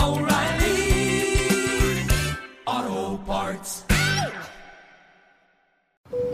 O'Reilly Auto Parts.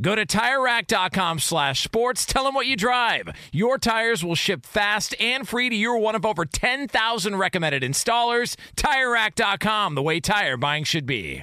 Go to TireRack.com/sports. Tell them what you drive. Your tires will ship fast and free to your one of over 10,000 recommended installers. TireRack.com, the way tire buying should be.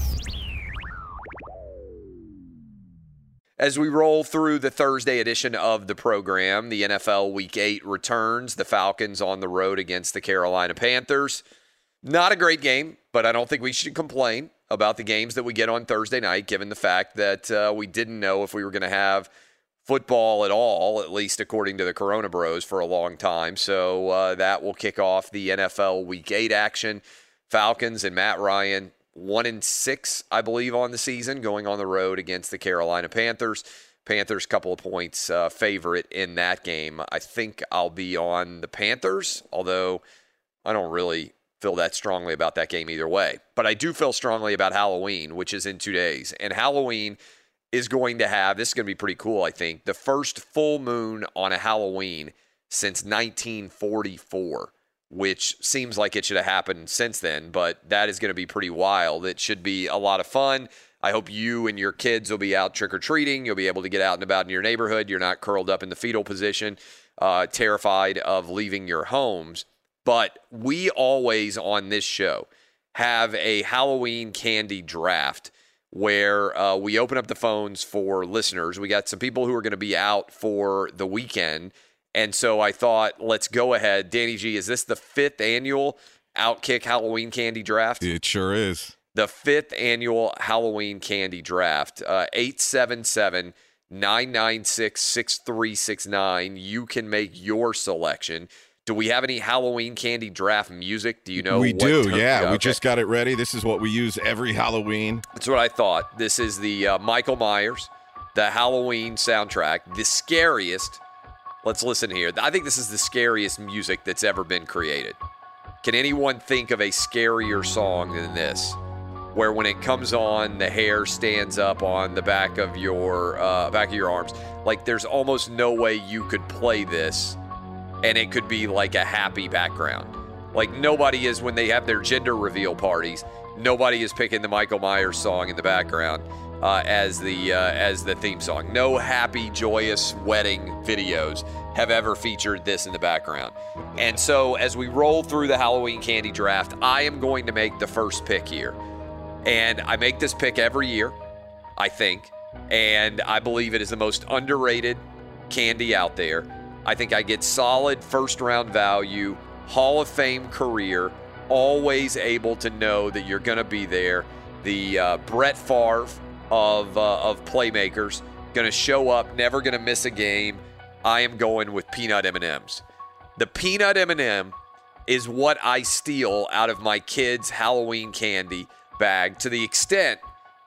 As we roll through the Thursday edition of the program, the NFL Week 8 returns. The Falcons on the road against the Carolina Panthers. Not a great game, but I don't think we should complain about the games that we get on Thursday night, given the fact that we didn't know if we were going to have football at all, at least according to the Corona Bros, for a long time. So that will kick off the NFL Week 8 action. Falcons and Matt Ryan, 1-6, I believe, on the season, going on the road against the Carolina Panthers. Panthers, couple of points favorite in that game. I think I'll be on the Panthers, although I don't really feel that strongly about that game either way. But I do feel strongly about Halloween, which is in 2 days. And Halloween is going to have, this is going to be pretty cool, I think, the first full moon on a Halloween since 1944. Which seems like it should have happened since then, but that is going to be pretty wild. It should be a lot of fun. I hope you and your kids will be out trick-or-treating. You'll be able to get out and about in your neighborhood. You're not curled up in the fetal position, terrified of leaving your homes. But we always on this show have a Halloween candy draft where we open up the phones for listeners. We got some people who are going to be out for the weekend. And so I thought, let's go ahead. Danny G, is this the 5th annual Outkick Halloween Candy Draft? It sure is. The 5th annual Halloween Candy Draft. 877-996-6369. You can make your selection. Do we have any Halloween candy draft music? Do you know? We do, yeah. We just got it ready. This is what we use every Halloween. That's what I thought. This is the Michael Myers, the Halloween soundtrack, the scariest. Let's listen here. I think this is the scariest music that's ever been created. Can anyone think of a scarier song than this? Where when it comes on, the hair stands up on the back of your arms. Like there's almost no way you could play this, and it could be like a happy background. Like nobody is, when they have their gender reveal parties, nobody is picking the Michael Myers song in the background. As the theme song. No happy, joyous wedding videos have ever featured this in the background. And so as we roll through the Halloween candy draft, I am going to make the first pick here. And I make this pick every year, I think. And I believe it is the most underrated candy out there. I think I get solid first round value, Hall of Fame career, always able to know that you're going to be there. The Brett Favre of playmakers going to show up, never going to miss a game. I am going with peanut M&Ms. The peanut M&M is what I steal out of my kids' Halloween candy bag, to the extent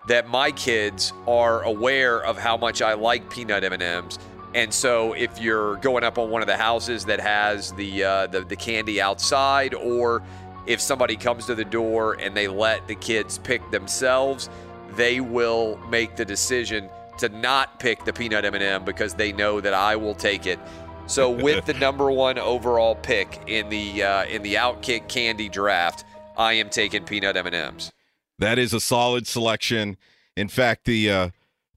that my kids are aware of how much I like peanut M&Ms. And so if you're going up on one of the houses that has the candy outside, or if somebody comes to the door and they let the kids pick themselves, they will make the decision to not pick the peanut M&M because they know that I will take it. So with the number one overall pick in the Outkick candy draft, I am taking peanut M&Ms. That is a solid selection. In fact, the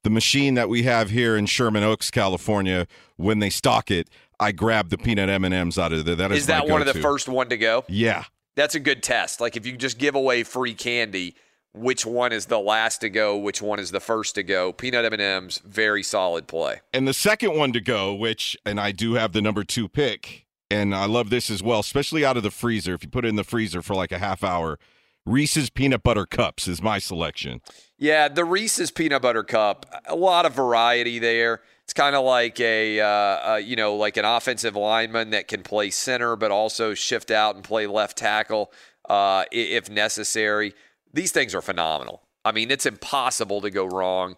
machine that we have here in Sherman Oaks, California, when they stock it, I grab the peanut M&Ms out of there. That is that one of the first one to go? Yeah. That's a good test. Like if you just give away free candy, which one is the last to go? Which one is the first to go? Peanut M&Ms, very solid play. And the second one to go, which, and I do have the number two pick, and I love this as well, especially out of the freezer. If you put it in the freezer for like a half hour, Reese's Peanut Butter Cups is my selection. Yeah, the Reese's Peanut Butter Cup, a lot of variety there. It's kind of like a, like an offensive lineman that can play center but also shift out and play left tackle if necessary. These things are phenomenal. I mean, it's impossible to go wrong.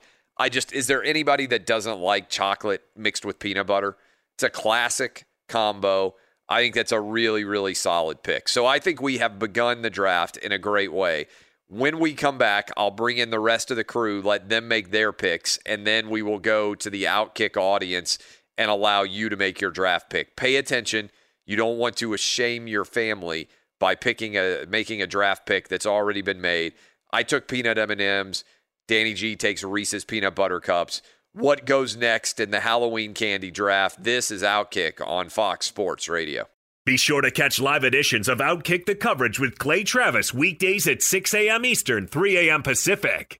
Is there anybody that doesn't like chocolate mixed with peanut butter? It's a classic combo. I think that's a really, really solid pick. So I think we have begun the draft in a great way. When we come back, I'll bring in the rest of the crew, let them make their picks, and then we will go to the Outkick audience and allow you to make your draft pick. Pay attention. You don't want to shame your family by making a draft pick that's already been made. I took peanut M&Ms. Danny G takes Reese's Peanut Butter Cups. What goes next in the Halloween candy draft? This is Outkick on Fox Sports Radio. Be sure to catch live editions of Outkick the coverage with Clay Travis weekdays at 6 a.m. Eastern, 3 a.m. Pacific.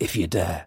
If you dare.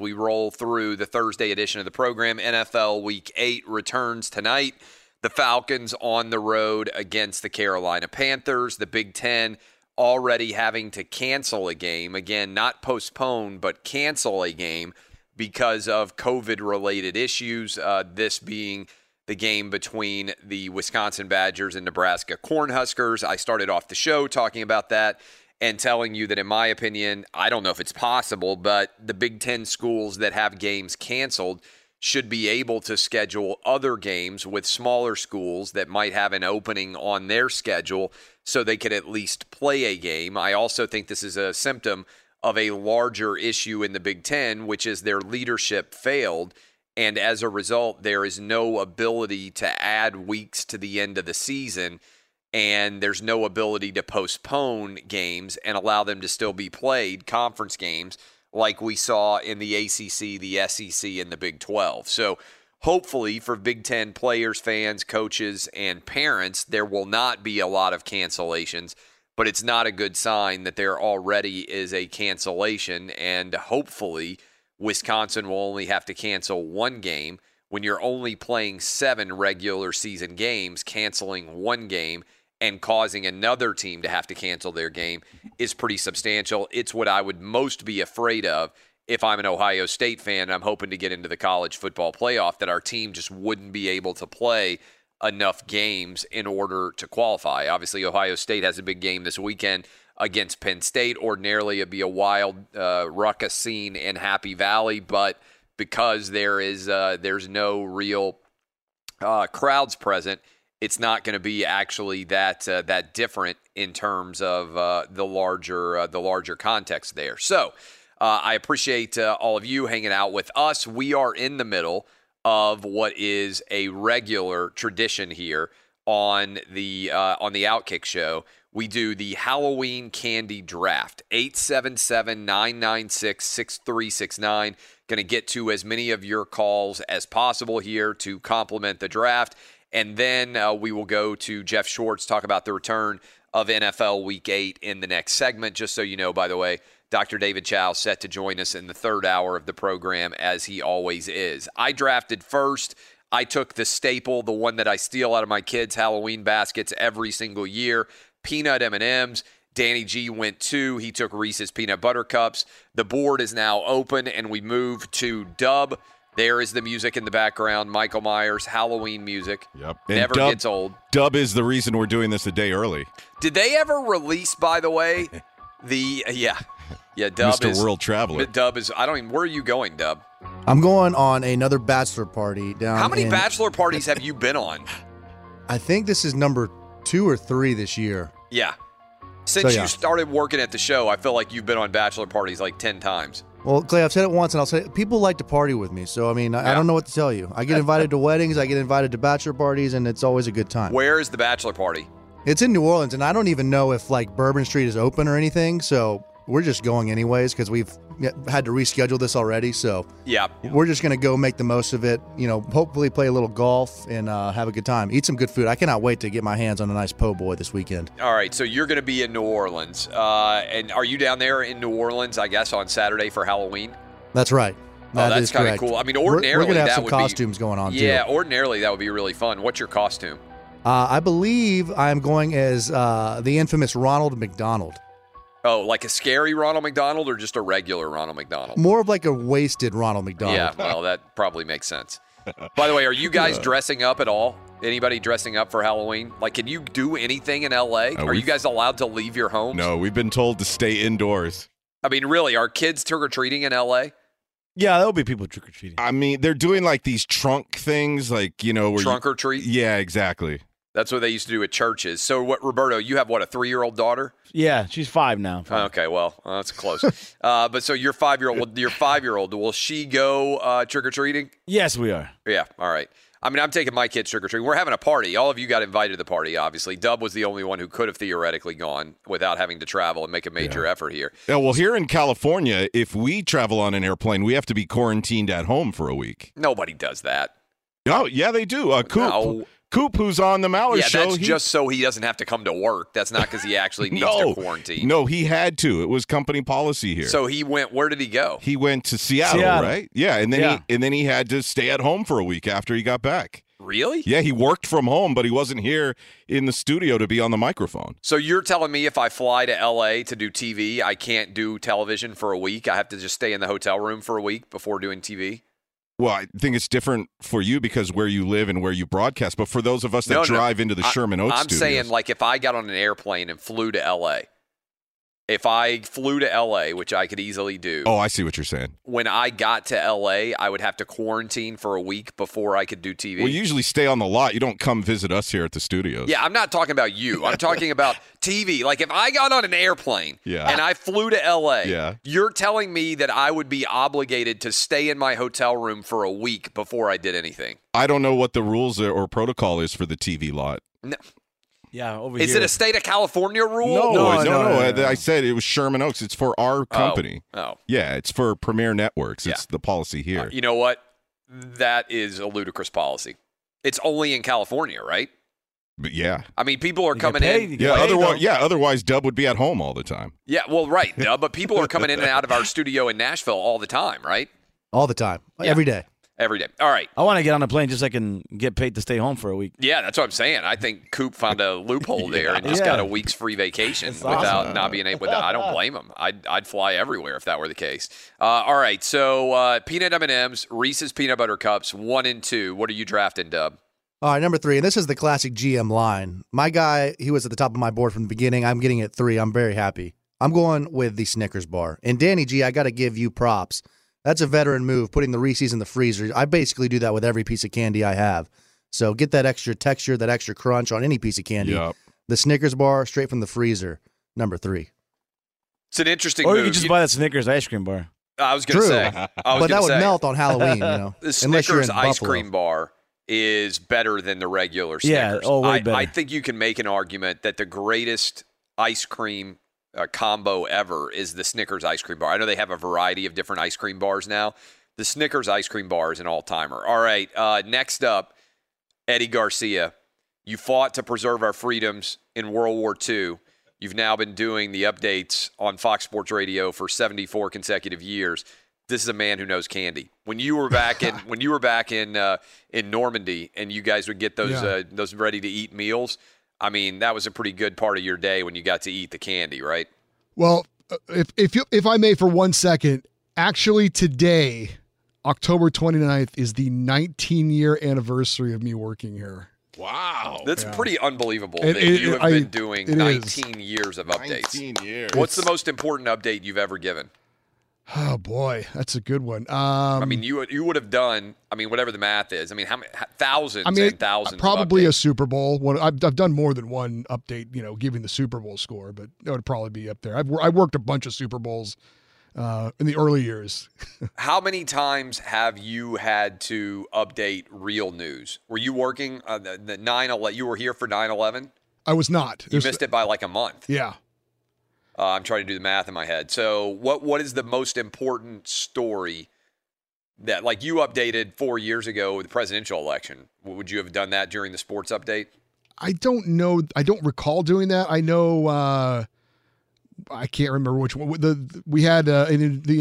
We roll through the Thursday edition of the program. NFL Week 8 returns tonight. The Falcons on the road against the Carolina Panthers. The Big Ten already having to cancel a game. Again, not postpone, but cancel a game because of COVID-related issues. This being the game between the Wisconsin Badgers and Nebraska Cornhuskers. I started off the show talking about that and telling you that, in my opinion, I don't know if it's possible, but the Big Ten schools that have games canceled should be able to schedule other games with smaller schools that might have an opening on their schedule so they could at least play a game. I also think this is a symptom of a larger issue in the Big Ten, which is their leadership failed, and as a result, there is no ability to add weeks to the end of the season, and there's no ability to postpone games and allow them to still be played, conference games, like we saw in the ACC, the SEC, and the Big 12. So hopefully for Big Ten players, fans, coaches, and parents, there will not be a lot of cancellations, but it's not a good sign that there already is a cancellation, and hopefully Wisconsin will only have to cancel one game. When you're only playing 7 regular season games, canceling one game and causing another team to have to cancel their game is pretty substantial. It's what I would most be afraid of if I'm an Ohio State fan and I'm hoping to get into the college football playoff, that our team just wouldn't be able to play enough games in order to qualify. Obviously, Ohio State has a big game this weekend against Penn State. Ordinarily, it'd be a wild ruckus scene in Happy Valley, but because there's no real crowds present, it's not going to be actually that different in terms of the larger context there. So I appreciate all of you hanging out with us. We are in the middle of what is a regular tradition here on the Outkick show. We do the Halloween candy draft, 877-996-6369. Going to get to as many of your calls as possible here to complement the draft. And then we will go to Jeff Schwartz, talk about the return of NFL Week 8 in the next segment. Just so you know, by the way, Dr. David Chow set to join us in the third hour of the program, as he always is. I drafted first. I took the staple, the one that I steal out of my kids' Halloween baskets every single year, Peanut M&Ms. Danny G went 2. He took Reese's Peanut Butter Cups. The board is now open, and we move to Dub. There is the music in the background, Michael Myers, Halloween music. Yep. Never gets old. Dub is the reason we're doing this a day early. Did they ever release, by the way, Dub Mr. is... Mr. World Traveler. Dub is... I don't even... Where are you going, Dub? I'm going on another bachelor party down... How many bachelor parties have you been on? I think this is number 2 or 3 this year. Yeah. You started working at the show, I feel like you've been on bachelor parties like 10 times. Well, Clay, I've said it once, and I'll say it. People like to party with me, so, I mean, I don't know what to tell you. I get invited to weddings, I get invited to bachelor parties, and it's always a good time. Where is the bachelor party? It's in New Orleans, and I don't even know if, like, Bourbon Street is open or anything, so we're just going anyways because we've had to reschedule this already, so we're just going to go make the most of it, you know, hopefully play a little golf and have a good time, eat some good food. I cannot wait to get my hands on a nice po' boy this weekend. All right, so you're going to be in New Orleans. And are you down there in New Orleans, I guess, on Saturday for Halloween? That's right. That's kind of cool. I mean, ordinarily we're going to have some costumes going on, too. Yeah, ordinarily that would be really fun. What's your costume? I believe I'm going as the infamous Ronald McDonald. Oh, like a scary Ronald McDonald or just a regular Ronald McDonald? More of like a wasted Ronald McDonald. Yeah, well, that probably makes sense. By the way, are you guys dressing up at all? Anybody dressing up for Halloween? Like, can you do anything in L.A.? Are you guys allowed to leave your homes? No, we've been told to stay indoors. I mean, really, are kids trick-or-treating in L.A.? Yeah, there'll be people trick-or-treating. I mean, they're doing, like, these trunk things, like, you know. Trunk or treat? Yeah, exactly. That's what they used to do at churches. So, what, Roberto, you have, what, a 3-year-old daughter? Yeah, she's 5 now. Probably. Okay, well, that's close. But so your 5-year-old, will she go trick-or-treating? Yes, we are. Yeah, all right. I mean, I'm taking my kids trick-or-treating. We're having a party. All of you got invited to the party, obviously. Dub was the only one who could have theoretically gone without having to travel and make a major effort here. Yeah, well, here in California, if we travel on an airplane, we have to be quarantined at home for a week. Nobody does that. Oh, yeah, they do. Coop. No. Coop, who's on the Mallard show. Yeah, that's just so he doesn't have to come to work. That's not because he actually needs to quarantine. No, he had to. It was company policy here. So he went, where did he go? He went to Seattle. Right? Yeah, and then he had to stay at home for a week after he got back. Really? Yeah, he worked from home, but he wasn't here in the studio to be on the microphone. So you're telling me if I fly to L.A. to do TV, I can't do television for a week? I have to just stay in the hotel room for a week before doing TV? Well, I think it's different for you because where you live and where you broadcast. But for those of us that drive into the Sherman Oaks studios. I'm saying, like, if I got on an airplane and flew to L.A., if I flew to L.A., which I could easily do. Oh, I see what you're saying. When I got to L.A., I would have to quarantine for a week before I could do TV. Well, you usually stay on the lot. You don't come visit us here at the studios. Yeah, I'm not talking about you. I'm talking about TV. Like, if I got on an airplane and I flew to L.A., you're telling me that I would be obligated to stay in my hotel room for a week before I did anything. I don't know what the rules or protocol is for the TV lot. No. Yeah, over here. Is it a state of California rule? No. I said it was Sherman Oaks. It's for our company. Oh. Yeah, it's for Premier Networks. It's the policy here. You know what? That is a ludicrous policy. It's only in California, right? But I mean, people are coming in. Otherwise, Dub would be at home all the time. Yeah, well, right, Dub. But people are coming in and out of our studio in Nashville all the time, right? All the time. Yeah. Every day. Every day. All right. I want to get on a plane just so I can get paid to stay home for a week. Yeah, that's what I'm saying. I think Coop found a loophole there and just got a week's free vacation not being able to. I don't blame him. I'd fly everywhere if that were the case. All right. So Peanut M&Ms, Reese's Peanut Butter Cups, 1 and 2. What are you drafting, Dub? All right, number 3. And this is the classic GM line. My guy, he was at the top of my board from the beginning. I'm getting it 3. I'm very happy. I'm going with the Snickers bar. And Danny G, I got to give you props. That's a veteran move, putting the Reese's in the freezer. I basically do that with every piece of candy I have. So get that extra texture, that extra crunch on any piece of candy. Yep. The Snickers bar, straight from the freezer, number 3. It's an interesting move. Or you could just buy that Snickers ice cream bar. I was going to say. But that would melt on Halloween, you know. The Snickers ice cream bar is better than the regular Snickers. Yeah, way better. I think you can make an argument that the greatest ice cream combo ever is the Snickers ice cream bar. I know they have a variety of different ice cream bars now. The Snickers ice cream bar is an all-timer. All right, next up, Eddie Garcia. You fought to preserve our freedoms in World War II. You've now been doing the updates on Fox Sports Radio for 74 consecutive years. This is a man who knows candy. When you were back in in Normandy, and you guys would get those ready-to-eat meals. I mean, that was a pretty good part of your day when you got to eat the candy, right? Well, if I may for 1 second, actually today, October 29th, is the 19-year anniversary of me working here. Wow. That's pretty unbelievable that you have been doing 19 years of updates. 19 years. What's the most important update you've ever given? Oh, boy, that's a good one. I mean, you would have done, I mean, whatever the math is. I mean, thousands and thousands probably a Super Bowl. I've done more than one update, you know, giving the Super Bowl score, but it would probably be up there. I worked a bunch of Super Bowls in the early years. How many times have you had to update real news? Were you working on the 9/11? You were here for 9/11? I was not. You missed it by like a month. Yeah. I'm trying to do the math in my head. So what is the most important story that, like, you updated 4 years ago with the presidential election? Would you have done that during the sports update? I don't know. I don't recall doing that. I know I can't remember which one. We had the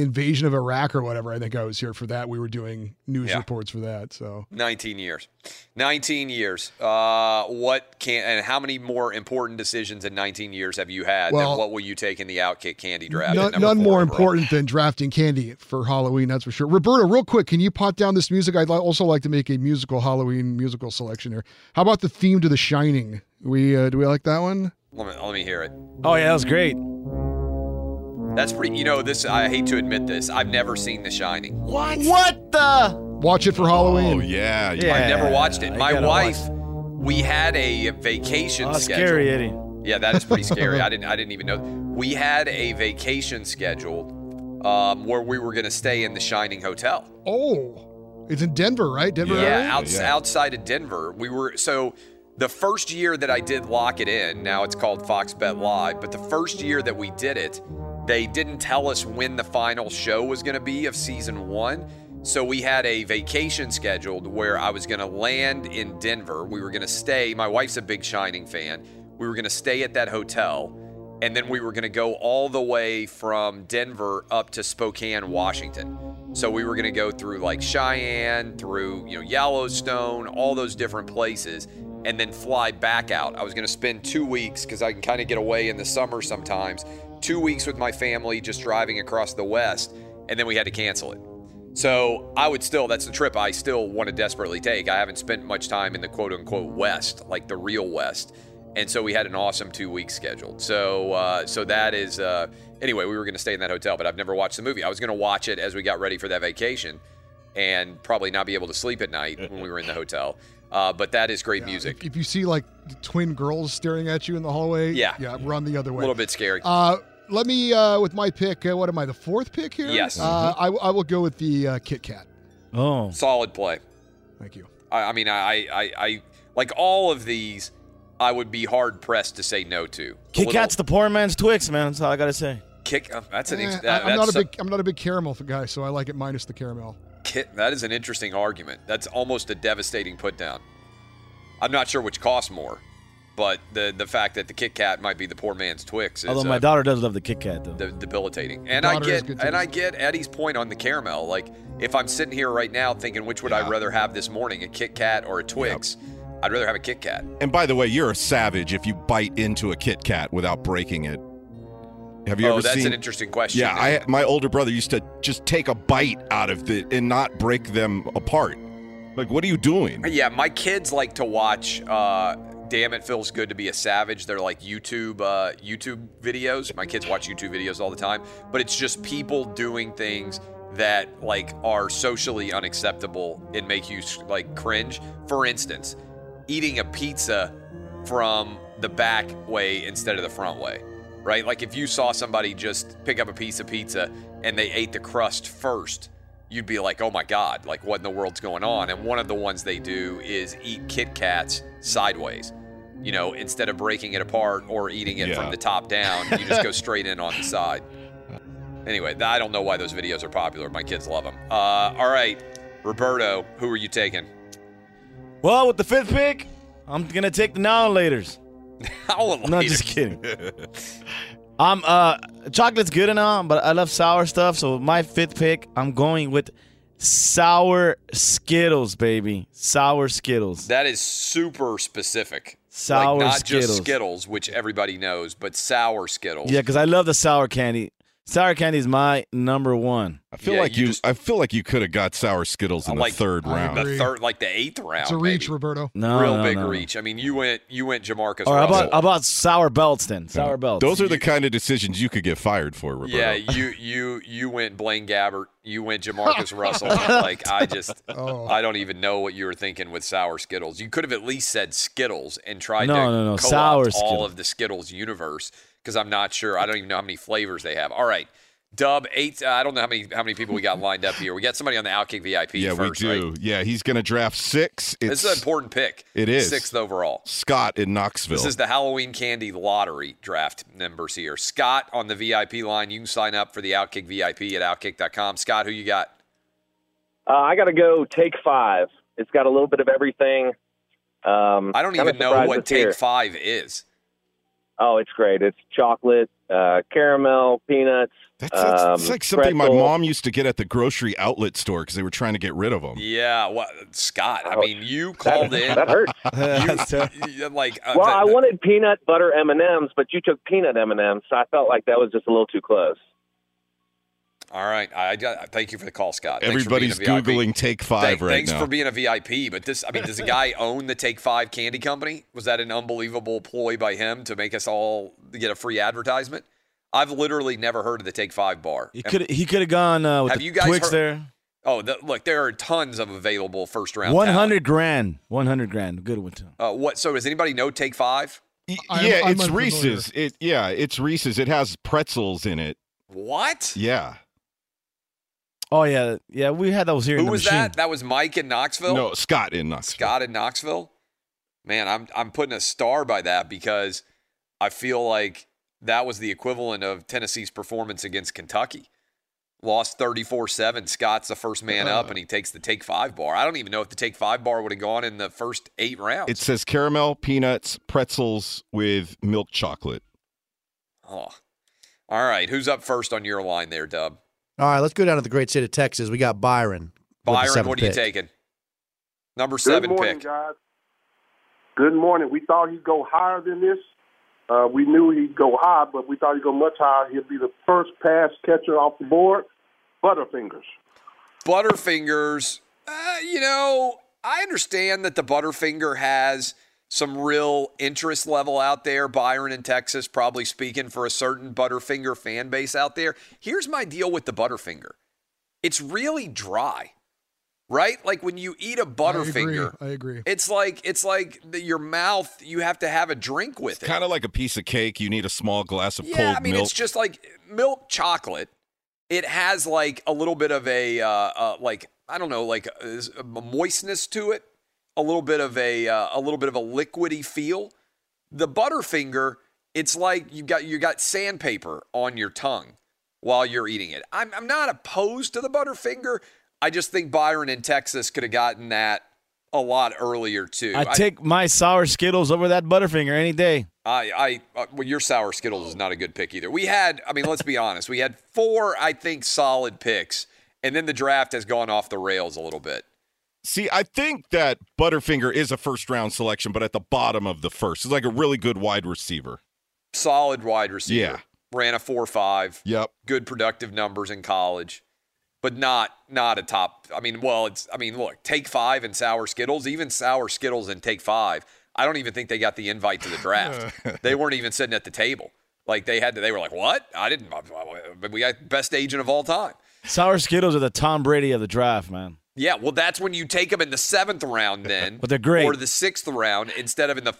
invasion of Iraq or whatever. I think I was here for that. We were doing news reports for that. So 19 years. And how many more important decisions in 19 years have you had? Than what will you take in the Outkick candy draft? None more important than drafting candy for Halloween. That's for sure. Roberto, real quick, can you pot down this music? I'd also like to make a Halloween musical selection here. How about the theme to The Shining? Do we like that one? Let me hear it. Oh yeah, that was great. That's pretty. I hate to admit this. I've never seen The Shining. What the? Watch it for Halloween. Oh yeah. I've never watched it. My wife, we had a vacation schedule. Scary, Eddie. Yeah, that is pretty scary. I didn't even know. We had a vacation scheduled where we were going to stay in the Shining Hotel. Oh, it's in Denver, right? Denver. Yeah, outside of Denver. We were so. The first year that I did lock it in, now it's called Fox Bet Live, but the first year that we did it, they didn't tell us when the final show was going to be of season one. So we had a vacation scheduled where I was going to land in Denver. We were going to stay. My wife's a big Shining fan. We were going to stay at that hotel. And then we were going to go all the way from Denver up to Spokane, Washington. So we were going to go through like Cheyenne, through Yellowstone, all those different places, and then fly back out. I was going to spend 2 weeks, because I can kind of get away in the summer sometimes, 2 weeks with my family just driving across the West, and then we had to cancel it. So that's the trip I still want to desperately take. I haven't spent much time in the quote-unquote West, like the real West. And so we had an awesome 2 weeks scheduled. So that is, anyway, we were going to stay in that hotel, but I've never watched the movie. I was going to watch it as we got ready for that vacation and probably not be able to sleep at night when we were in the hotel. But that is great music. If you see like the twin girls staring at you in the hallway, run the other way. A little bit scary. Let me, with my pick, what am I, the fourth pick here? Yes. I will go with the Kit Kat. Oh. Solid play. Thank you. I mean, like all of these, I would be hard-pressed to say no to. Kit Kat's the poor man's Twix, man. That's all I got to say. I'm not a big caramel guy, so I like it minus the caramel. That is an interesting argument. That's almost a devastating put-down. I'm not sure which costs more, but the fact that the Kit Kat might be the poor man's Twix is... Although my daughter does love the Kit Kat, though. Debilitating. And I get Eddie's point on the caramel. Like, if I'm sitting here right now thinking, which would I rather have this morning, a Kit Kat or a Twix... Yep. I'd rather have a Kit Kat. And by the way, you're a savage if you bite into a Kit Kat without breaking it. Have you ever seen? Oh, that's an interesting question. Yeah, my older brother used to just take a bite out of it and not break them apart. Like, what are you doing? Yeah, my kids like to watch Damn It Feels Good to Be a Savage. They're like YouTube videos. My kids watch YouTube videos all the time. But it's just people doing things that, like, are socially unacceptable and make you, like, cringe. For instance... eating a pizza from the back way instead of the front way, right? Like if you saw somebody just pick up a piece of pizza and they ate the crust first, you'd be like, oh my God, like what in the world's going on? And one of the ones they do is eat Kit Kats sideways, instead of breaking it apart or eating it from the top down, you just go straight in on the side. Anyway, I don't know why those videos are popular. My kids love them. All right, Roberto, who are you taking? Well, with the fifth pick, I'm going to take the now-and-laters. Now-and-laters? No, just kidding. Chocolate's good and all, but I love sour stuff, so my fifth pick, I'm going with Sour Skittles, baby. Sour Skittles. That is super specific. Sour Skittles. Like, not just Skittles, which everybody knows, but Sour Skittles. Yeah, because I love the sour candy. Sour candy is my number one. I feel like you. I feel like you could have got Sour Skittles in the third round, the eighth round. It's a reach, maybe. Roberto. No, reach. I mean, you went Jamarcus. Or how about Sour Belts then? Sour Belts. Those are the kind of decisions you could get fired for, Roberto. Yeah, you went Blaine Gabbert. You went Jamarcus Russell. Like I don't even know what you were thinking with Sour Skittles. You could have at least said Skittles and tried to co-opt all of the Skittles universe. Because I'm not sure. I don't even know how many flavors they have. All right. Dub, eight. I don't know how many people we got lined up here. We got somebody on the Outkick VIP first, we do. Right? Yeah, he's going to draft six. This is an important pick. It is. Sixth overall. Scott in Knoxville. This is the Halloween Candy Lottery draft members here. Scott on the VIP line. You can sign up for the Outkick VIP at outkick.com. Scott, who you got? I got to go Take Five. It's got a little bit of everything. I don't even know what Take Five is. Oh, it's great. It's chocolate, caramel, peanuts. That's like something pretzel. My mom used to get at the grocery outlet store because they were trying to get rid of them. Yeah, well, Scott, I mean, you called in. That hurt. I wanted peanut butter M&Ms, but you took peanut M&Ms, so I felt like that was just a little too close. All right. Thank you for the call, Scott. Everybody's Googling Take Five right now. Thanks for being a VIP. But this, I mean, does the guy own the Take Five Candy Company? Was that an unbelievable ploy by him to make us all get a free advertisement? I've literally never heard of the Take Five bar. He could have gone with the Twix there. Oh, look, there are tons of available first-round talent. $100,000. Good one, too. What? So does anybody know Take Five? I'm it's Reese's. It's Reese's. It has pretzels in it. What? Yeah. Oh, yeah. Yeah, we had those here in the machine. Who was that? That was Mike in Knoxville? No, Scott in Knoxville. Scott in Knoxville? Man, I'm putting a star by that because I feel like that was the equivalent of Tennessee's performance against Kentucky. Lost 34-7. Scott's the first man up, and he takes the Take Five bar. I don't even know if the Take Five bar would have gone in the first 8 rounds. It says caramel, peanuts, pretzels with milk chocolate. Oh. All right. Who's up first on your line there, Dub? All right, let's go down to the great state of Texas. We got Byron. Byron, what are you taking? Number 7 pick. Good morning, guys. Good morning. We thought he'd go higher than this. We knew he'd go high, but we thought he'd go much higher. He'd be the first pass catcher off the board. Butterfingers. Butterfingers. I understand that the Butterfinger has some real interest level out there. Byron in Texas probably speaking for a certain Butterfinger fan base out there. Here's my deal with the Butterfinger. It's really dry, right? Like when you eat a Butterfinger, I agree. It's like your mouth, you have to have a drink with it. Kind of like a piece of cake. You need a small glass of cold milk. Yeah, I mean, it's just like milk chocolate. It has like a little bit of a, a moistness to it. A little bit of a liquidy feel. The Butterfinger, it's like you got sandpaper on your tongue while you're eating it. I'm not opposed to the Butterfinger. I just think Byron in Texas could have gotten that a lot earlier too. I take my Sour Skittles over that Butterfinger any day. Your Sour Skittles is not a good pick either. Let's be honest. We had 4, I think, solid picks, and then the draft has gone off the rails a little bit. See, I think that Butterfinger is a first-round selection, but at the bottom of the first. It's like a really good wide receiver. Solid wide receiver. Yeah. Ran a 4.5. Yep. Good productive numbers in college, but not a top. Look, Take Five and Sour Skittles, even Sour Skittles and Take Five, I don't even think they got the invite to the draft. They weren't even sitting at the table. Like, they were like, what? I didn't. But we got best agent of all time. Sour Skittles are the Tom Brady of the draft, man. Yeah, well, that's when you take them in the 7th round then. But they're great. Or the 6th round instead of in the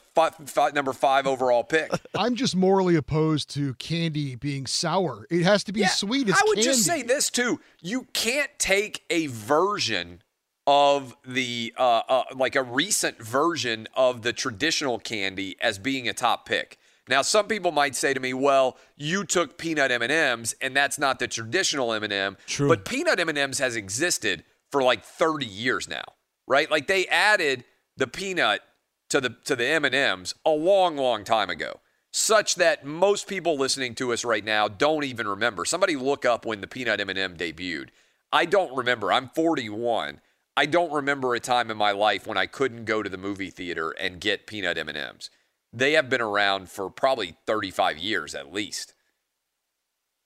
number 5 overall pick. I'm just morally opposed to candy being sour. It has to be sweet as candy. I would just say this, too. You can't take a version of the, a recent version of the traditional candy as being a top pick. Now, some people might say to me, well, you took peanut M&Ms, and that's not the traditional M&M. True. But peanut M&Ms has existed for like 30 years now, right? Like they added the peanut to the M&Ms a long, long time ago, such that most people listening to us right now don't even remember. Somebody look up when the peanut M&M debuted. I don't remember. I'm 41. I don't remember a time in my life when I couldn't go to the movie theater and get peanut M&Ms. They have been around for probably 35 years at least.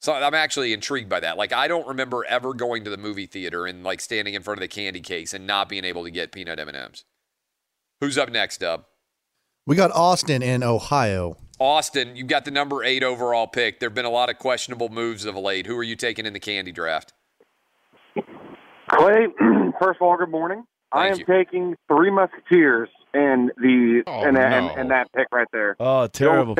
So I'm actually intrigued by that. Like, I don't remember ever going to the movie theater and, like, standing in front of the candy case and not being able to get peanut M&Ms. Who's up next, Dub? We got Austin in Ohio. Austin, you've got the number 8 overall pick. There have been a lot of questionable moves of late. Who are you taking in the candy draft? Clay, first of all, good morning. Thank you. Taking Three Musketeers and that pick right there. Oh, terrible.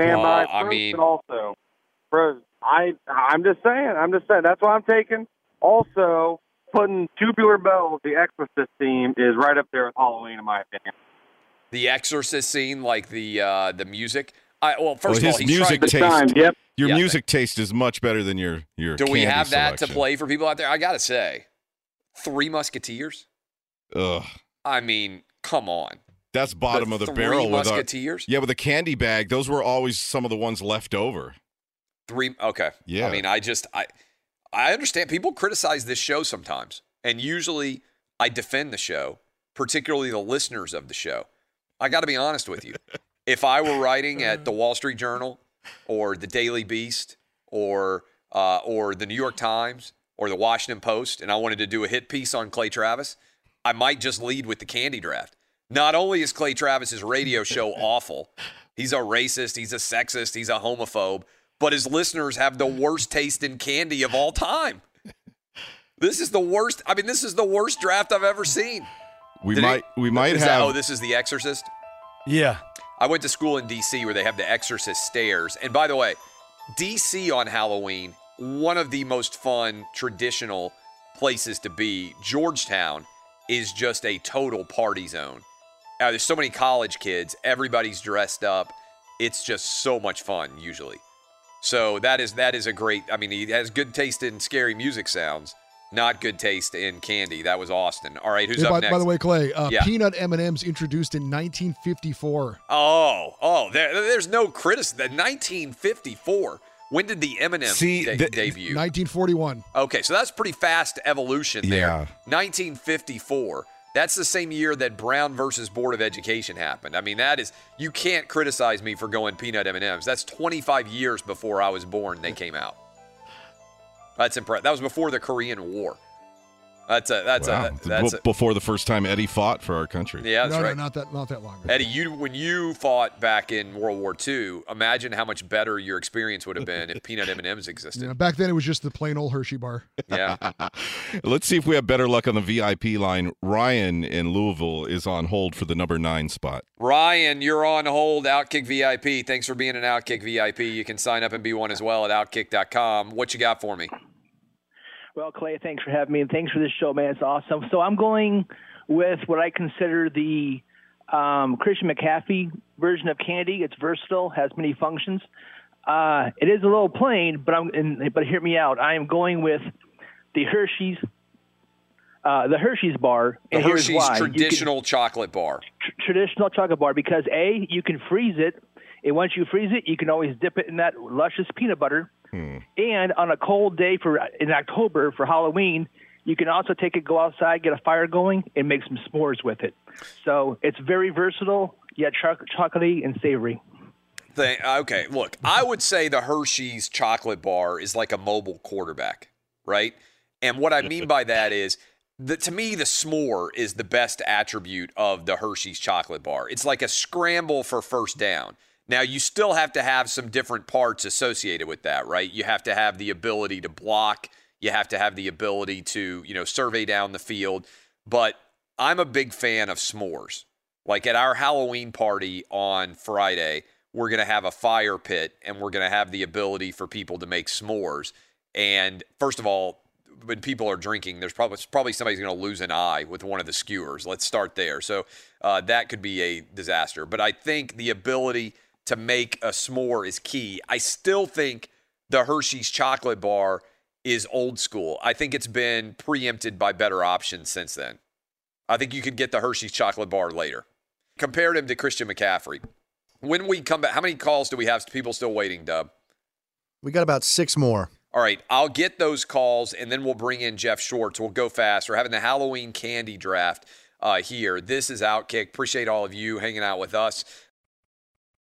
I'm just saying. That's what I'm taking. Also, putting Tubular Bells, the Exorcist theme, is right up there with Halloween, in my opinion. The Exorcist scene, like the music. Music taste is much better than your. Do we have that selection to play for people out there? I gotta say, Three Musketeers. Ugh. I mean, come on. That's bottom of the barrel. Three Musketeers? Yeah, with a candy bag. Those were always some of the ones left over. Three, okay. Yeah. I mean, I understand. People criticize this show sometimes, and usually I defend the show, particularly the listeners of the show. I got to be honest with you. If I were writing at the Wall Street Journal or the Daily Beast or the New York Times or the Washington Post, and I wanted to do a hit piece on Clay Travis, I might just lead with the candy draft. Not only is Clay Travis's radio show awful, he's a racist, he's a sexist, he's a homophobe, but his listeners have the worst taste in candy of all time. This is the worst. I mean, this is the worst draft I've ever seen. This is The Exorcist? Yeah. I went to school in D.C. where they have The Exorcist stairs. And by the way, D.C. on Halloween, one of the most fun traditional places to be. Georgetown is just a total party zone. There's so many college kids. Everybody's dressed up. It's just so much fun usually. So that is a great, I mean, he has good taste in scary music sounds. Not good taste in candy. That was Austin. All right, who's up next? By the way, Clay, Peanut M&Ms introduced in 1954. Oh, there's no criticism. 1954. When did the M&M debut? 1941. Okay, so that's pretty fast evolution there. Yeah. 1954. That's the same year that Brown versus Board of Education happened. I mean, you can't criticize me for going Peanut M&Ms. That's 25 years before I was born they came out. That's impressive. That was before the Korean War. Before the first time Eddie fought for our country. Yeah, that's right. No, not that long ago. Eddie, when you fought back in World War II, imagine how much better your experience would have been if Peanut M&Ms existed. Yeah, back then, it was just the plain old Hershey bar. Yeah. Let's see if we have better luck on the VIP line. Ryan in Louisville is on hold for the number 9 spot. Ryan, you're on hold. Outkick VIP. Thanks for being an Outkick VIP. You can sign up and be one as well at Outkick.com. What you got for me? Well, Clay, thanks for having me, and thanks for this show, man. It's awesome. So I'm going with what I consider the Christian McCaffrey version of candy. It's versatile, has many functions. It is a little plain, but hear me out. I am going with the Hershey's bar. And here's why. The Hershey's traditional chocolate bar. Traditional chocolate bar because, A, you can freeze it, and once you freeze it, you can always dip it in that luscious peanut butter. And on a cold day in October for Halloween, you can also go outside, get a fire going, and make some s'mores with it. So it's very versatile, yet chocolatey and savory. Okay, look, I would say the Hershey's chocolate bar is like a mobile quarterback, right? And what I mean by that is, to me, the s'more is the best attribute of the Hershey's chocolate bar. It's like a scramble for first down. Now, you still have to have some different parts associated with that, right? You have to have the ability to block. You have to have the ability to, survey down the field. But I'm a big fan of s'mores. Like at our Halloween party on Friday, we're going to have a fire pit, and we're going to have the ability for people to make s'mores. And first of all, when people are drinking, there's probably somebody's going to lose an eye with one of the skewers. Let's start there. So that could be a disaster. But I think the ability to make a s'more is key. I still think the Hershey's chocolate bar is old school. I think it's been preempted by better options since then. I think you could get the Hershey's chocolate bar later. Compared him to Christian McCaffrey. When we come back, how many calls do we have? People still waiting, Dub? We got about 6 more. All right, I'll get those calls, and then we'll bring in Jeff Schwartz. We'll go fast. We're having the Halloween candy draft here. This is Outkick. Appreciate all of you hanging out with us.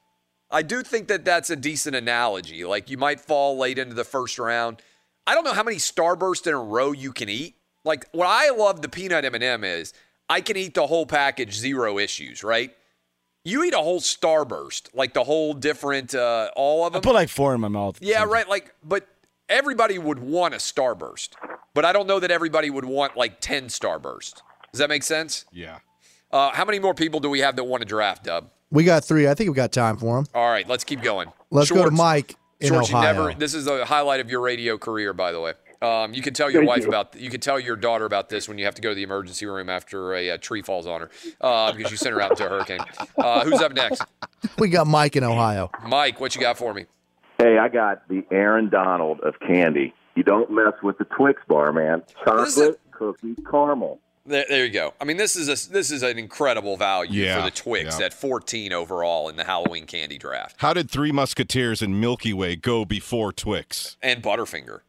I do think that that's a decent analogy. Like, you might fall late into the first round. I don't know how many Starburst in a row you can eat. Like, what I love the peanut M&M is I can eat the whole package, zero issues, right? You eat a whole Starburst, like the whole different, all of them. I put like 4 in my mouth. Yeah, right. Like, but everybody would want a Starburst, but I don't know that everybody would want like 10 Starburst. Does that make sense? Yeah. How many more people do we have that want to draft, Dub? We got 3. I think we got time for them. All right, let's keep going. Let's go to Mike in Ohio. This is the highlight of your radio career, by the way. You can tell your you can tell your daughter about this when you have to go to the emergency room after a tree falls on her because you sent her out into a hurricane. Who's up next? We got Mike in Ohio. Mike, what you got for me? Hey, I got the Aaron Donald of candy. You don't mess with the Twix bar, man. Chocolate, cookie, caramel. There you go. I mean, this is an incredible value for the Twix at 14 overall in the Halloween candy draft. How did Three Musketeers and Milky Way go before Twix? And Butterfinger.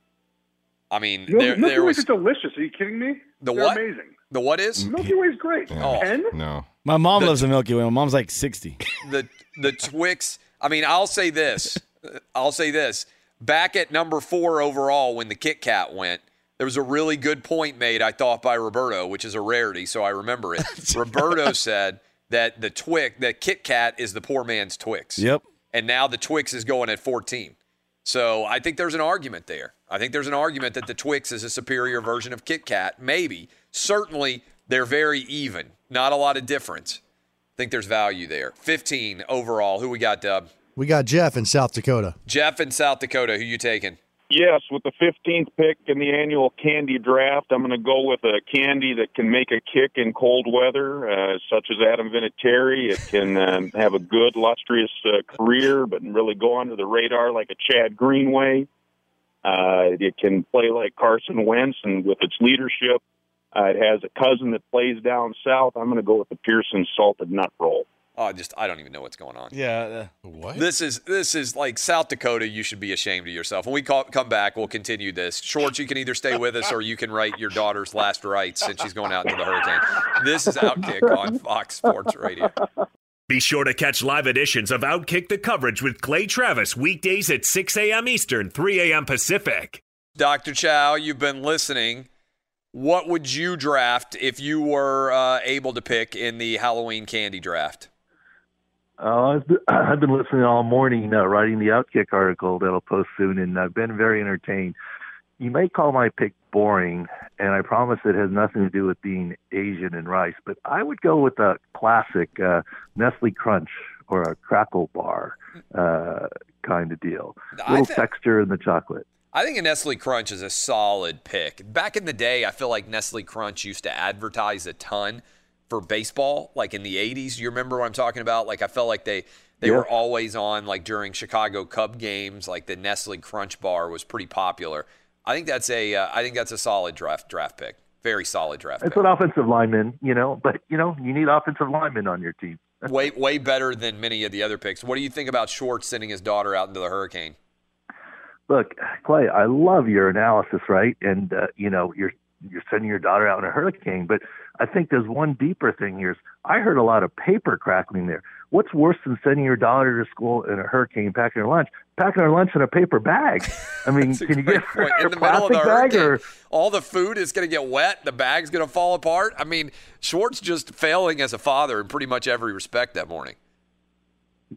I mean, Milky Ways are delicious. Are you kidding me? They're what? Amazing. The what is? Milky Way's great. Yeah. Oh. And? No. My mom loves the Milky Way. My mom's like 60. The Twix, I mean, I'll say this. Back at number 4 overall when the Kit Kat went, there was a really good point made, I thought, by Roberto, which is a rarity, so I remember it. Roberto said that that Kit Kat is the poor man's Twix. Yep. And now the Twix is going at 14. So I think there's an argument there. I think there's an argument that the Twix is a superior version of Kit Kat. Maybe. Certainly, they're very even. Not a lot of difference. I think there's value there. 15 overall. Who we got, Dub? We got Jeff in South Dakota. Who you taking? Yes, with the 15th pick in the annual candy draft, I'm going to go with a candy that can make a kick in cold weather, such as Adam Vinatieri. It can have a good, lustrous career, but really go under the radar like a Chad Greenway. It can play like Carson Wentz, and with its leadership, it has a cousin that plays down south. I'm going to go with the Pearson Salted Nut Roll. I don't even know what's going on. Yeah. What? This is like South Dakota. You should be ashamed of yourself. When we come back, we'll continue this. Schwartz, you can either stay with us or you can write your daughter's last rites since she's going out into the hurricane. This is Outkick on Fox Sports Radio. Be sure to catch live editions of Outkick the coverage with Clay Travis weekdays at 6 a.m. Eastern, 3 a.m. Pacific. Dr. Chow, you've been listening. What would you draft if you were able to pick in the Halloween candy draft? I've been listening all morning, writing the Outkick article that I'll post soon, and I've been very entertained. You may call my pick boring, and I promise it has nothing to do with being Asian and rice, but I would go with a classic Nestle Crunch or a crackle bar kind of deal. Texture in the chocolate. I think a Nestle Crunch is a solid pick. Back in the day, I feel like Nestle Crunch used to advertise a ton for baseball, like in the 80s. You remember what I'm talking about? Like, I felt like they were always on, like during Chicago Cub games, like the Nestle Crunch bar was pretty popular. I think that's a solid draft pick. Very solid draft pick. It's an offensive lineman, you know, but, you know, you need offensive linemen on your team. way better than many of the other picks. What do you think about Schwartz sending his daughter out into the hurricane? Look, Clay, I love your analysis, right? And, you know, you're sending your daughter out in a hurricane, but I think there's one deeper thing here. I heard a lot of paper crackling there. What's worse than sending your daughter to school in a hurricane, packing her lunch in a paper bag? I mean, can you get her in the middle of the hurricane? All the food is going to get wet. The bag's going to fall apart. I mean, Schwartz just failing as a father in pretty much every respect that morning.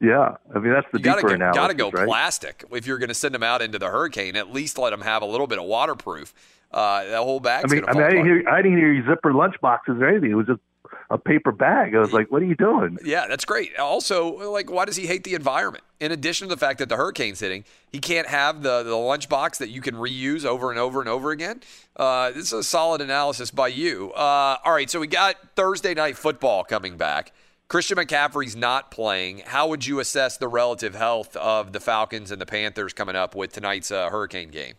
Yeah, I mean, that's the deeper analysis. You got to go plastic if you're going to send them out into the hurricane. At least let them have a little bit of waterproof. That whole bag's going to fall apart. I didn't hear you zip her lunch boxes or anything. It was just a paper bag. I was like, what are you doing? Yeah, that's great. Also, like, why does he hate the environment? In addition to the fact that the hurricane's hitting, he can't have the lunch box that you can reuse over and over and over again. This is a solid analysis by you. All right, so we got Thursday night football coming back. Christian McCaffrey's not playing. How would you assess the relative health of the Falcons and the Panthers coming up with tonight's hurricane game?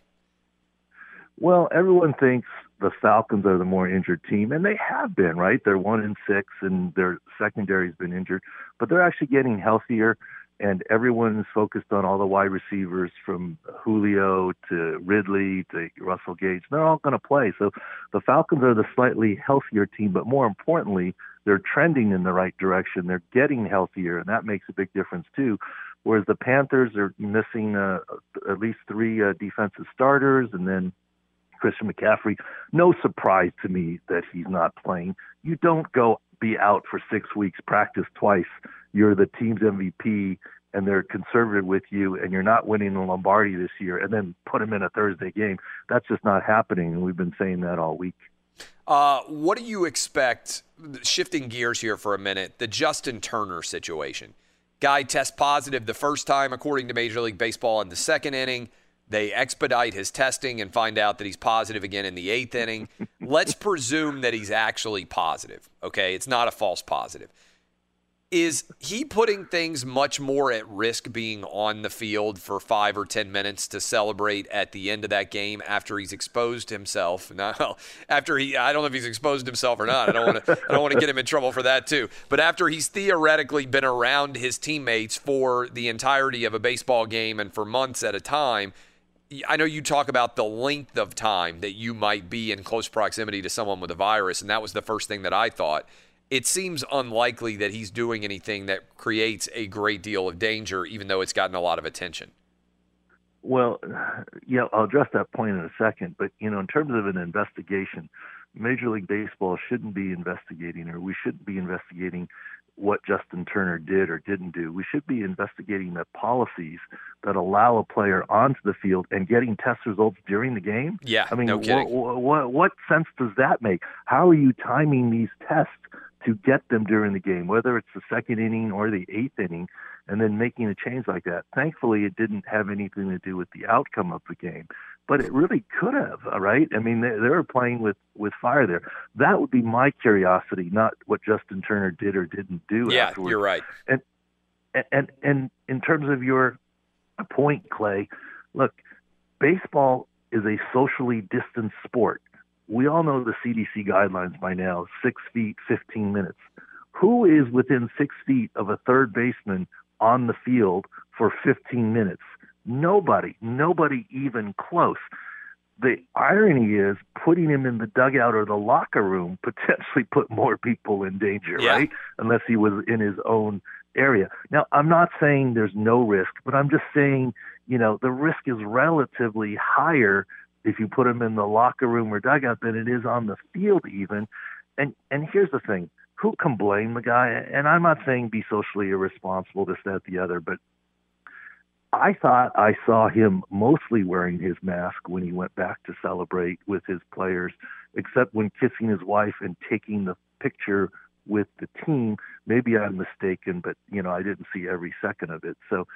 Well, everyone thinks the Falcons are the more injured team, and they have been, right? They're 1-6, and their secondary's been injured. But they're actually getting healthier, and everyone's focused on all the wide receivers from Julio to Ridley to Russell Gage. They're all going to play. So the Falcons are the slightly healthier team, but more importantly, they're trending in the right direction. They're getting healthier, and that makes a big difference too. Whereas the Panthers are missing at least three defensive starters, and then Christian McCaffrey, no surprise to me that he's not playing. You don't go be out for 6 weeks, practice twice. You're the team's MVP, and they're conservative with you, and you're not winning the Lombardi this year, and then put him in a Thursday game. That's just not happening, and we've been saying that all week. What do you expect, shifting gears here for a minute, the Justin Turner situation? Guy tests positive the first time, according to Major League Baseball, in the second inning. They expedite his testing and find out that he's positive again in the eighth inning. Let's presume that he's actually positive, okay? It's not a false positive. Is he putting things much more at risk being on the field for 5 or 10 minutes to celebrate at the end of that game after he's exposed himself? Now, I don't know if he's exposed himself or not. I don't want to get him in trouble for that too. But after he's theoretically been around his teammates for the entirety of a baseball game and for months at a time, I know you talk about the length of time that you might be in close proximity to someone with a virus, and that was the first thing that I thought. It seems unlikely that he's doing anything that creates a great deal of danger, even though it's gotten a lot of attention. Well, yeah, I'll address that point in a second. But, you know, in terms of an investigation, Major League Baseball shouldn't be investigating, or we shouldn't be investigating what Justin Turner did or didn't do. We should be investigating the policies that allow a player onto the field and getting test results during the game. Yeah, I mean, no kidding. What sense does that make? How are you timing these tests to get them during the game, whether it's the second inning or the eighth inning, and then making a change like that? Thankfully, it didn't have anything to do with the outcome of the game, but it really could have, right? I mean, they were playing with fire there. That would be my curiosity, not what Justin Turner did or didn't do afterwards. Yeah, you're right. And in terms of your point, Clay, look, baseball is a socially distanced sport. We all know the CDC guidelines by now, 6 feet, 15 minutes. Who is within 6 feet of a third baseman on the field for 15 minutes? Nobody even close. The irony is putting him in the dugout or the locker room potentially put more people in danger, right? Unless he was in his own area. Now, I'm not saying there's no risk, but I'm just saying, you know, the risk is relatively higher if you put him in the locker room or dugout than it is on the field even. And here's the thing. Who can blame the guy? And I'm not saying be socially irresponsible, this, that, the other, but I thought I saw him mostly wearing his mask when he went back to celebrate with his players, except when kissing his wife and taking the picture with the team. Maybe I'm mistaken, but, you know, I didn't see every second of it. So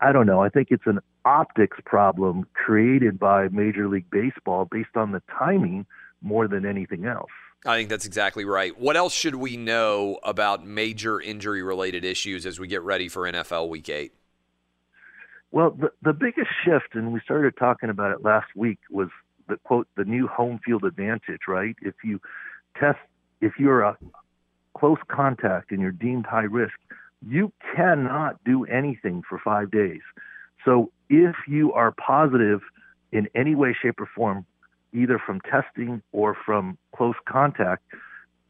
I don't know. I think it's an optics problem created by Major League Baseball based on the timing more than anything else. I think that's exactly right. What else should we know about major injury-related issues as we get ready for NFL Week 8? Well, the biggest shift, and we started talking about it last week, was the quote, the new home field advantage, right? If you're a close contact and you're deemed high risk, you cannot do anything for 5 days. So if you are positive in any way, shape, or form, either from testing or from close contact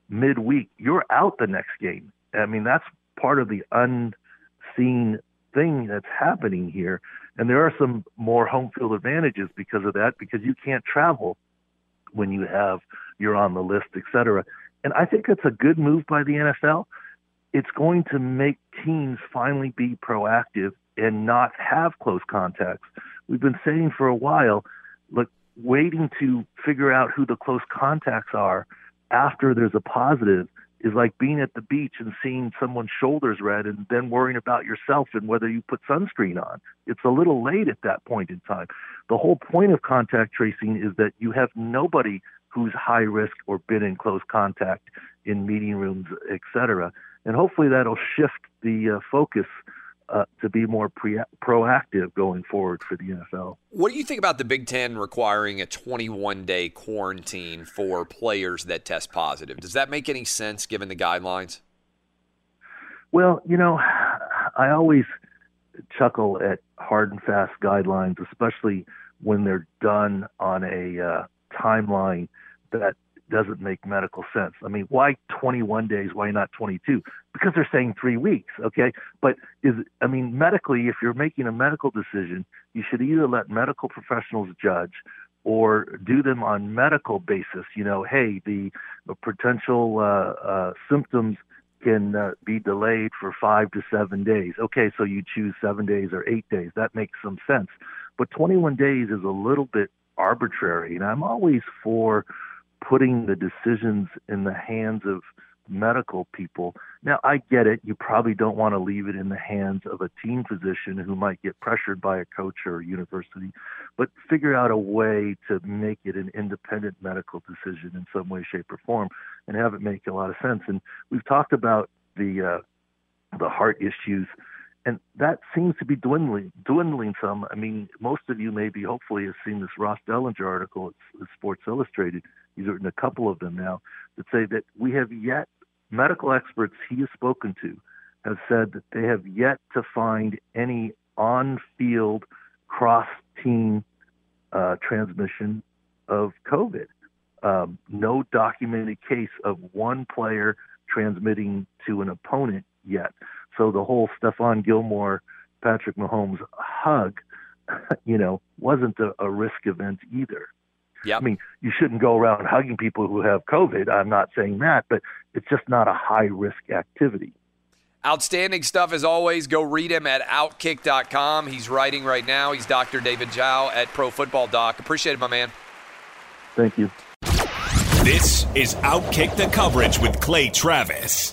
midweek, you're out the next game. I mean, that's part of the unseen thing that's happening here. And there are some more home field advantages because of that, because you can't travel when you're on the list, et cetera. And I think that's a good move by the NFL. It's going to make teams finally be proactive and not have close contacts. We've been saying for a while, look, waiting to figure out who the close contacts are after there's a positive is like being at the beach and seeing someone's shoulders red and then worrying about yourself and whether you put sunscreen on. It's a little late at that point in time. The whole point of contact tracing is that you have nobody who's high risk or been in close contact in meeting rooms, et cetera. And hopefully that'll shift the focus to be more proactive going forward for the NFL. What do you think about the Big Ten requiring a 21-day quarantine for players that test positive? Does that make any sense given the guidelines? Well, you know, I always chuckle at hard and fast guidelines, especially when they're done on a timeline that doesn't make medical sense. I mean, why 21 days? Why not 22? Because they're saying 3 weeks, okay? But medically, if you're making a medical decision, you should either let medical professionals judge or do them on medical basis. You know, hey, the potential symptoms can be delayed for 5 to 7 days. Okay, so you choose 7 days or 8 days. That makes some sense. But 21 days is a little bit arbitrary, and I'm always for putting the decisions in the hands of medical people. Now, I get it. You probably don't want to leave it in the hands of a team physician who might get pressured by a coach or a university, but figure out a way to make it an independent medical decision in some way, shape, or form and have it make a lot of sense. And we've talked about the heart issues, and that seems to be dwindling some. I mean, most of you maybe hopefully have seen this Ross Dellinger article at Sports Illustrated. He's written a couple of them now that say that medical experts he has spoken to have said that they have yet to find any on-field cross-team transmission of COVID. No documented case of one player transmitting to an opponent yet. So the whole Stephon Gilmore, Patrick Mahomes hug, you know, wasn't a risk event either. Yeah, I mean, you shouldn't go around hugging people who have COVID. I'm not saying that, but it's just not a high-risk activity. Outstanding stuff, as always. Go read him at Outkick.com. He's writing right now. He's Dr. David Zhao at Pro Football Doc. Appreciate it, my man. Thank you. This is Outkick the Coverage with Clay Travis.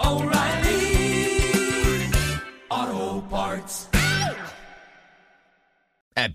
oh, oh, O'Reilly Auto Parts. At